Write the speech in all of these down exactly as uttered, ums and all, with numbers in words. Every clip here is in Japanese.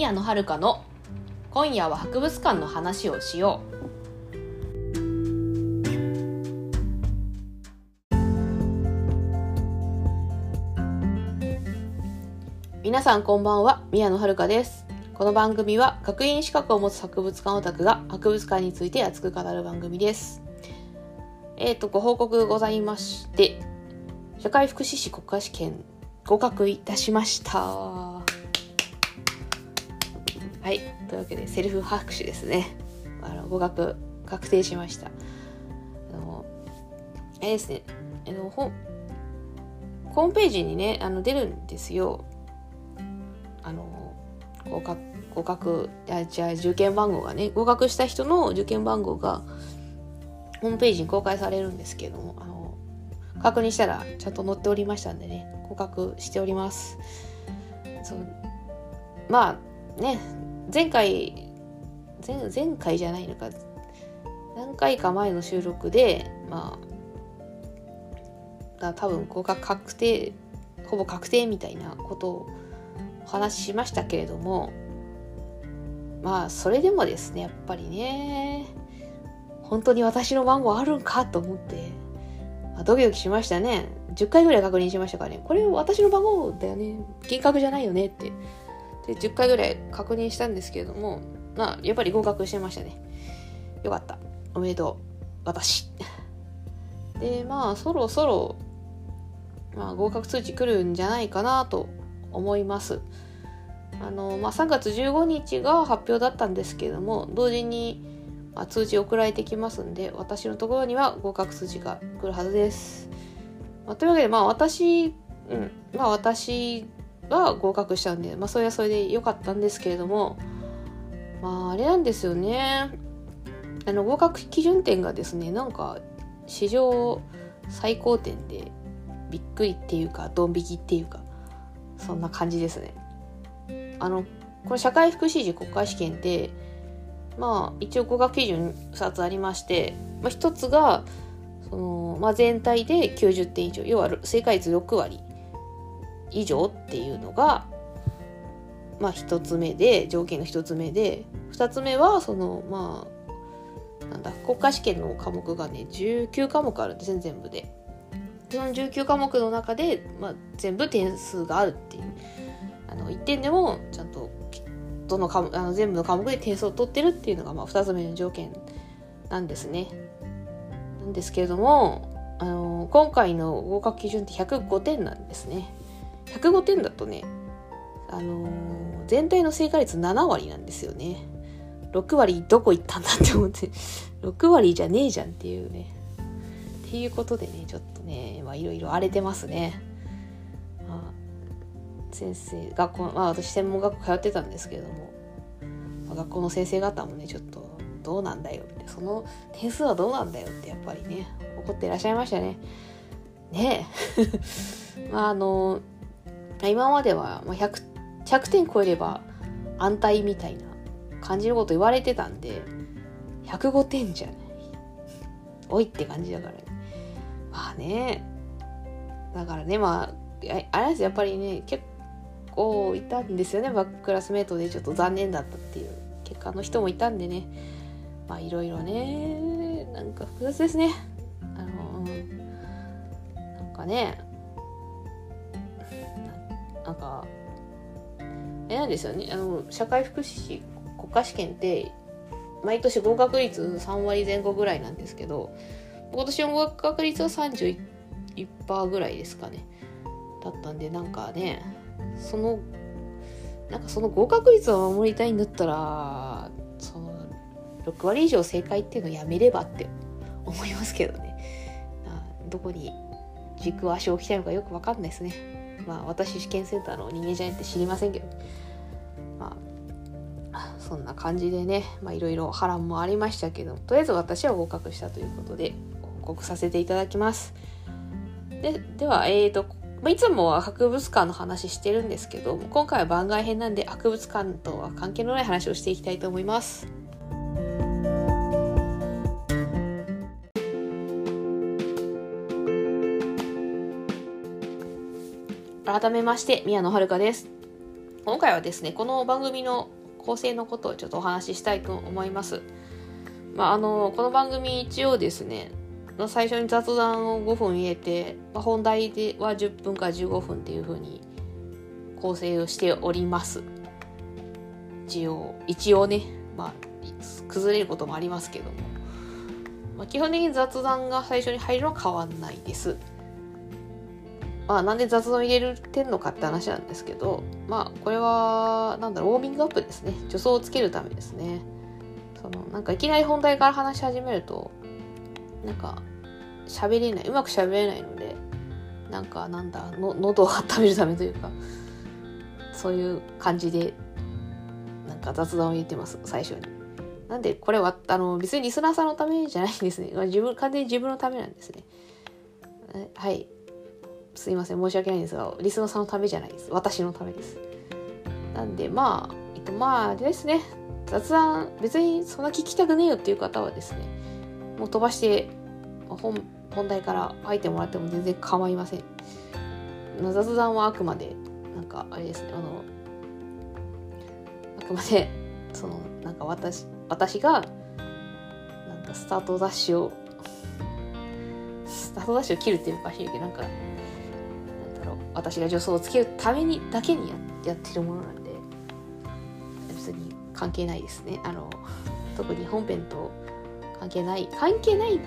宮野遥の今夜は博物館の話をしよう。皆さんこんばんは、宮野遥です。この番組は学院資格を持つ博物館オタクが博物館について熱く語る番組です。えーとご報告ございまして、社会福祉士国家試験合格いたしました。はい、というわけでセルフ拍手ですね。あの合格確定しました。あのあれですね、あのホームページにね、あの出るんですよ。あの合格合格あじゃあ受験番号がね、合格した人の受験番号がホームページに公開されるんですけれども、あの確認したらちゃんと載っておりましたんでね、合格しております。そう、まあね、前回 前, 前回じゃないのか何回か前の収録で、まあ多分合格確定ほぼ確定みたいなことを話しましたけれども、まあそれでもですね、やっぱりね、本当に私の番号あるんかと思って、まあ、ドキドキしましたね。じゅっかいぐらい確認しましたからね、これ私の番号だよね、幻覚じゃないよねってでじゅっかいぐらい確認したんですけれども、まあやっぱり合格してましたね。よかった、おめでとう私で、まあそろそろ、まあ、合格通知来るんじゃないかなと思います。あの、まあ、さんがつじゅうごにちが発表だったんですけれども、同時に、まあ、通知送られてきますんで、私のところには合格通知が来るはずです。まあ、というわけで、まあ私、うんまあ、私は合格したんで、まあ、それはそれで良かったんですけれども、まああれなんですよね、あの合格基準点がですね、なんか史上最高点でびっくりっていうかドン引きっていうか、そんな感じですね。あのこの社会福祉士国家試験って、まあ、一応合格基準ふたつありまして、まあ、ひとつがその、まあ、全体できゅうじゅってん以上、要は正解率ろくわり以上っていうのが、まあ、ひとつめで、条件のひとつめで、ふたつめはその、まあ、なんだ国家試験の科目がねじゅうきゅうかもくあるんですね、全部で。そのじゅうきゅうかもくの中で、まあ、全部点数があるっていう、あのいってんでもちゃんとどの科目、あの全部の科目で点数を取ってるっていうのが、まあ、ふたつめの条件なんですね。なんですけれども、あの今回の合格基準ってひゃくごてんなんですね。ひゃくごてんだとね、あの全体の正解率ななわりなんですよね。ろくわりどこ行ったんだって思ってろくわりじゃねえじゃんっていうね、っていうことでね、ちょっとね、まあいろいろ荒れてますね。まあ、先生、学校、まあ私専門学校通ってたんですけれども、まあ、学校の先生方もね、ちょっとどうなんだよって、その点数はどうなんだよってやっぱりね、怒っていらっしゃいましたね。ねえ。まああの、今まではひゃくてん超えれば安泰みたいな感じのこと言われてたんで、ひゃくごてんじゃない。おいって感じだからね。まあね、だからね、まああれです、やっぱりね、結構いたんですよね、バッククラスメートでちょっと残念だったっていう結果の人もいたんでね、まあいろいろね、なんか複雑ですね。あのなんかね、なんかえなんですよね、あの社会福祉士国家試験って毎年合格率さんわりぜん後ぐらいなんですけど、今年の合格率は さんじゅういちパーセント ぐらいですかねだったんで、なんかね、そのなんかその合格率を守りたいんだったら、そのろくわり以上正解っていうのをやめればって思いますけどね。どこに軸足を置きたいのかよく分かんないですね。まあ私試験センターの人間じゃないって知りませんけど、まあそんな感じでね、まあいろいろ波乱もありましたけど、とりあえず私は合格したということで報告させていただきます。 で, では、えーとまあ、いつもは博物館の話してるんですけど、今回は番外編なんで博物館とは関係のない話をしていきたいと思います。改めまして宮野遥です。今回はですね、この番組の構成のことをちょっとお話ししたいと思います。まあ、あのこの番組一応ですね、最初に雑談をごふん入れて、まあ、本題ではじゅっぷんからじゅうごふんっていう風に構成をしております。一応一応ね、まあ、崩れることもありますけども、まあ、基本的に雑談が最初に入るのは変わんないです。まあ、なんで雑談入れてんのかって話なんですけど、まあこれはなんだろう、ウォーミングアップですね。助走をつけるためですね。そのなんかいきなり本題から話し始めるとなんか喋れない、うまく喋れないので、なんかなんだの喉を温めるためというか、そういう感じでなんか雑談を入れてます最初に。なんでこれはあの別にリスナーさんのためじゃないんですね。自分完全に自分のためなんですね。はい。すいません、申し訳ないんですが、リスナーさんのためじゃないです、私のためです。なんでまあ、えっと、まああれですね、雑談別にそんな聞きたくねえよっていう方はですね、もう飛ばして本、本題から入ってもらっても全然構いません。雑談はあくまでなんかあれですね、あのあくまでそのなんか私私がなんかスタートダッシュをスタートダッシュを切るっていうかしいけど、なんか私が助走をつけるためにだけに や, やってるものなんで、別に関係ないですね。あの特に本編と関係ない関係ない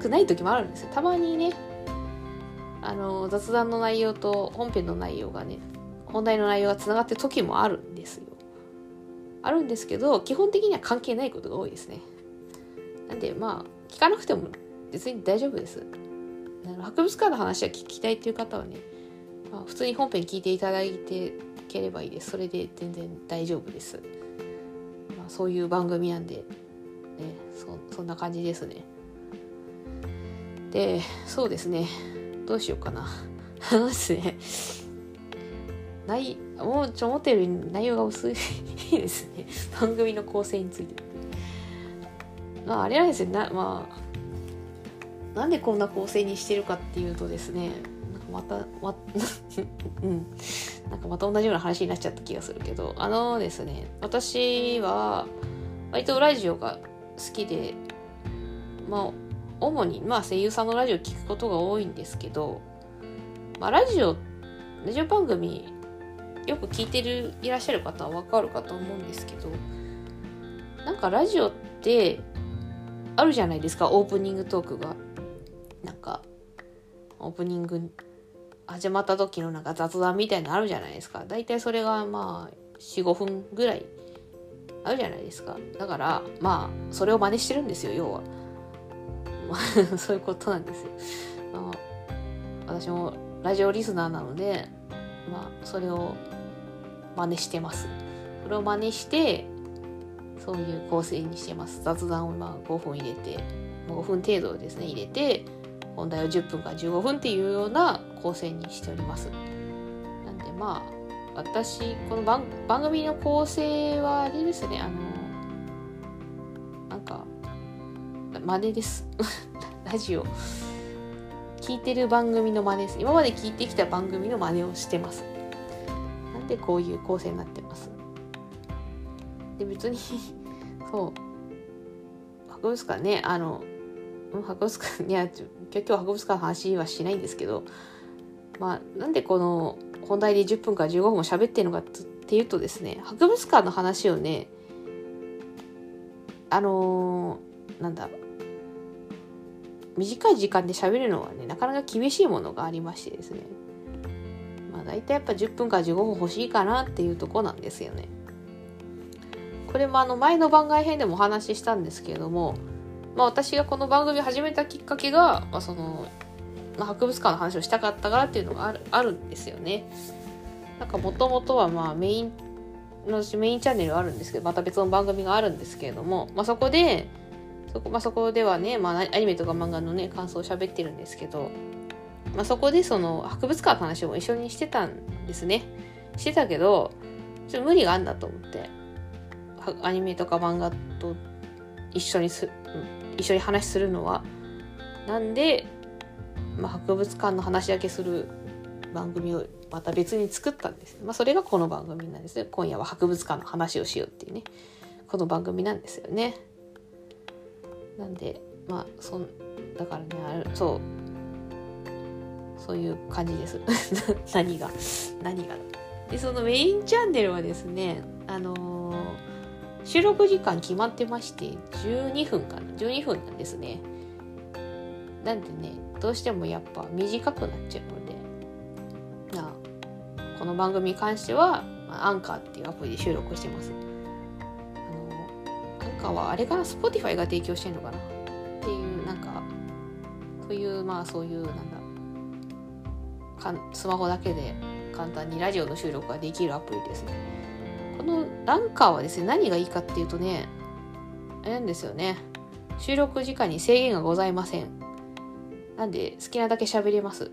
くない時もあるんですよ。たまにね、あの雑談の内容と本編の内容がね、本題の内容がつながってる時もあるんですよ。あるんですけど、基本的には関係ないことが多いですね。なんでまあ聞かなくても別に大丈夫です。あの博物館の話は聞きたいっていう方はね、まあ、普通に本編聞いていただいてければいいです。それで全然大丈夫です、まあ、そういう番組なんで、ね、そ, そんな感じですね。で、そうですね、どうしようかなあのですね、ないもうちょ思ったより内容が薄いですね、番組の構成について。まああれなんですよ、な、まあ、なんでこんな構成にしてるかっていうとですね、またまうんなんかまた同じような話になっちゃった気がするけど、あのですね、私は割とラジオが好きで、まあ主にまあ声優さんのラジオを聞くことが多いんですけど、まあラジオラジオ番組よく聞いてるいらっしゃる方はわかるかと思うんですけど、なんかラジオってあるじゃないですか、オープニングトークが。なんかオープニング始まった時のなんか雑談みたいなのあるじゃないですか。だいたいそれがまあ よん、ごふんぐらいあるじゃないですか。だからまあそれを真似してるんですよ、要は。まあそういうことなんですよ。まあ、私もラジオリスナーなので、まあそれを真似してます。それを真似してそういう構成にしてます。雑談をまあごふん入れて、ごふん程度ですね入れて。本題をじゅっぷんからじゅうごふんっていうような構成にしております。なんでまあ私この 番, 番組の構成はあれですね、あのなんか真似ですラジオ聞いてる番組の真似です。今まで聞いてきた番組の真似をしてます。なんでこういう構成になってます。で別にそう博物館ね、あの博物館いや今日は博物館の話はしないんですけど、まあ、なんでこの本題でじゅっぷんからじゅうごふんも喋ってるのかっていうとですね、博物館の話をね、あのー、なんだ短い時間で喋るのはね、なかなか厳しいものがありましてですね、まあ、大体やっぱじゅっぷんからじゅうごふん欲しいかなっていうとこなんですよね。これもあの前の番外編でもお話ししたんですけれども、まあ、私がこの番組を始めたきっかけが、まあそのまあ、博物館の話をしたかったからっていうのがあ る, あるんですよね。なんかもともとはまあメインのメインチャンネルはあるんですけど、また別の番組があるんですけれども、まあ、そこで そこ,、まあ、そこではね、まあ、アニメとか漫画のね感想を喋ってるんですけど、まあ、そこでその博物館の話も一緒にしてたんですね。してたけどちょっと無理があんだと思って、アニメとか漫画と一緒にす一緒に話するのはなんで、まあ、博物館の話だけする番組をまた別に作ったんです、まあ、それがこの番組なんですね。今夜は博物館の話をしようっていうね、この番組なんですよね。なんでまあそんだからね、あれそうそういう感じです何が何がで、そのメインチャンネルはですね、あのー、収録時間決まってましてじゅうにふんかな、じゅうにふんなんですね。なんでね、どうしてもやっぱ短くなっちゃうので、なこの番組に関してはアンカーっていうアプリで収録してます。あのアンカーはあれかな、Spotify が提供してるのかなっていう、なんかそういうまあそういうなんだかんスマホだけで簡単にラジオの収録ができるアプリですね。このアンカーはですね、何がいいかっていうとね、あれなんですよね、収録時間に制限がございません。なんで好きなだけ喋れます。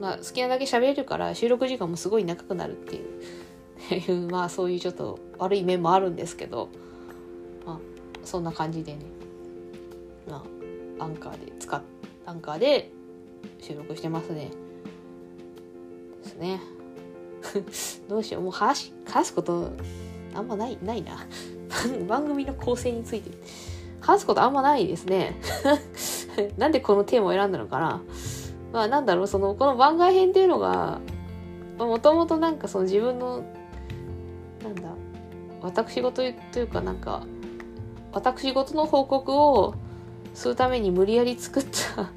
まあ、好きなだけ喋れるから収録時間もすごい長くなるっていうまあそういうちょっと悪い面もあるんですけど、まあそんな感じでね、まあアンカーで使っアンカーで収録してますね。ですねどうしよう、もう話話すことあんまないないな番組の構成について話すことあんまないですねなんでこのテーマを選んだのかな。まあなんだろう、そのこの番外編っていうのがもともとなんかその自分のなんだ私事というかなんか私事の報告をするために無理やり作った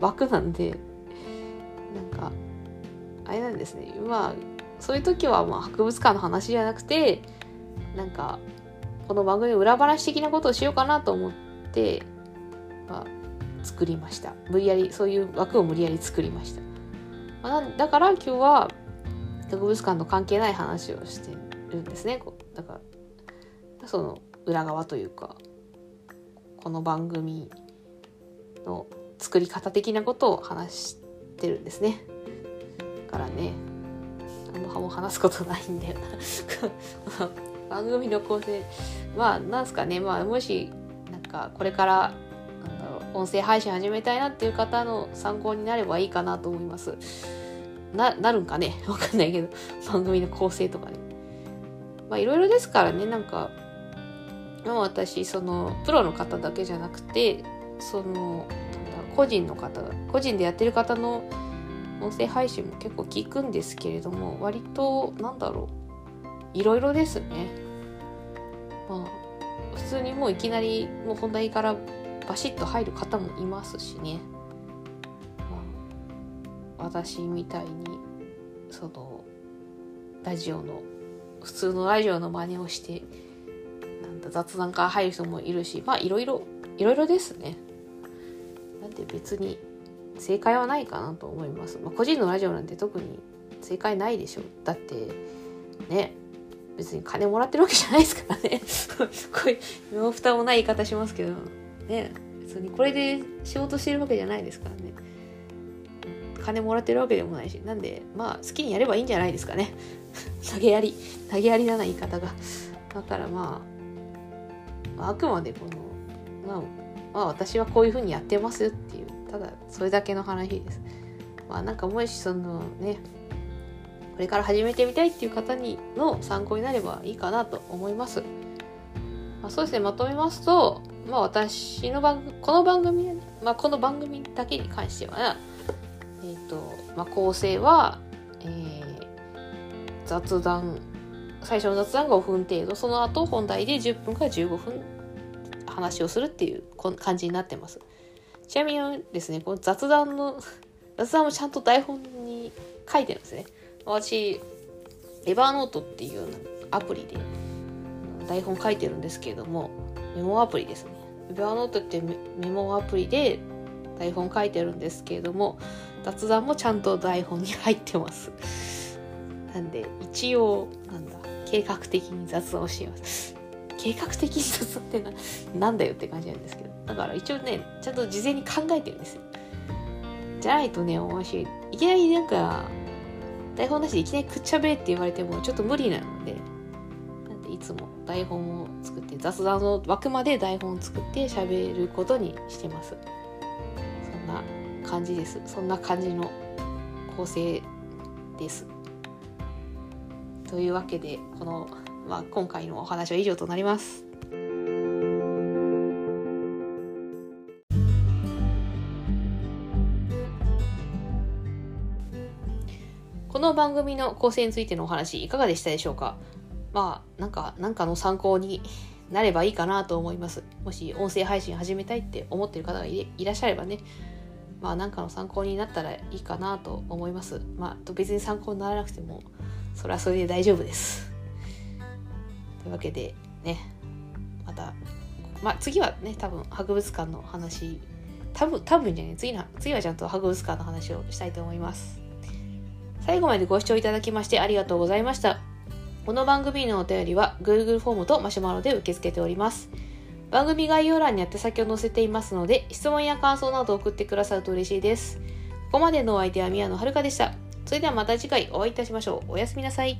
枠なんで、なんかあれなんですね。まあそういう時はまあ博物館の話じゃなくて、なんかこの番組裏話的なことをしようかなと思って、まあ作りました。無理やりそういう枠を無理やり作りました、まあ、だから今日は博物館と関係ない話をしてるんですね。だからその裏側というかこの番組の作り方的なことを話してるんですね。だからね、あんまも話すことないんだよな番組の構成、まあなんすかね、まあもしなんかこれから音声配信始めたいなっていう方の参考になればいいかなと思います。 な, なるんかねわかんないけど番組の構成とかね、まあいろいろですからね。なんかもう私そのプロの方だけじゃなくて、その個人の方個人でやってる方の音声配信も結構聞くんですけれども、割となんだろういろいろですね。まあ普通にもういきなりもう本題からバシッと入る方もいますしね、まあ、私みたいにそのラジオの普通のラジオの真似をしてなんだ雑談から入る人もいるし、まあいろいろいろいろですね。なんで別に正解はないかなと思います、まあ、個人のラジオなんて特に正解ないでしょ。だってね、別に金もらってるわけじゃないですからねこういうの蓋もない言い方しますけどね、別にこれで仕事してるわけじゃないですからね。金もらってるわけでもないし、なんでまあ好きにやればいいんじゃないですかね投げやり投げやりな言い方が。だからまああくまでこの、まあ、まあ私はこういう風にやってますよっていう、ただそれだけの話です。まあなんかもしそのねこれから始めてみたいっていう方にの参考になればいいかなと思います。まあ、そうですね、まとめますと、まあ、私の番この番組、まあ、この番組だけに関しては、えーとまあ、構成は、えー、雑談最初の雑談がごふん程度、その後本題でじゅっぷんからじゅうごふん話をするっていう感じになってます。ちなみにですね、この雑談の雑談もちゃんと台本に書いてるんですね。私エバーノートっていうアプリで台本書いてるんですけれども、メモアプリですね。エバーノートってメモアプリで台本書いてるんですけれども、雑談もちゃんと台本に入ってます。なんで一応なんだ計画的に雑談をしています。計画的に雑談ってな、なんだよって感じなんですけど、だから一応ねちゃんと事前に考えてるんですよ。じゃないとね、面白いいきなりなんか台本なしでいきなりくっちゃべえって言われてもちょっと無理なので。いつも台本を作って雑談の枠まで台本を作って喋ることにしてます。そんな感じです。そんな感じの構成です。というわけでこの、まあ、今回のお話は以上となります。この番組の構成についてのお話いかがでしたでしょうか。まあなんかなんかの参考になればいいかなと思います。もし音声配信始めたいって思っている方が い, いらっしゃればね、まあなんかの参考になったらいいかなと思います。まあ別に参考にならなくてもそれはそれで大丈夫です。というわけでね、またまあ次はね多分博物館の話、多分多分じゃない次の次はちゃんと博物館の話をしたいと思います。最後までご視聴いただきましてありがとうございました。この番組のお便りは Google フォームとマシュマロで受け付けております。番組概要欄に宛先を載せていますので、質問や感想などを送ってくださると嬉しいです。ここまでのお相手は宮野遥でした。それではまた次回お会いいたしましょう。おやすみなさい。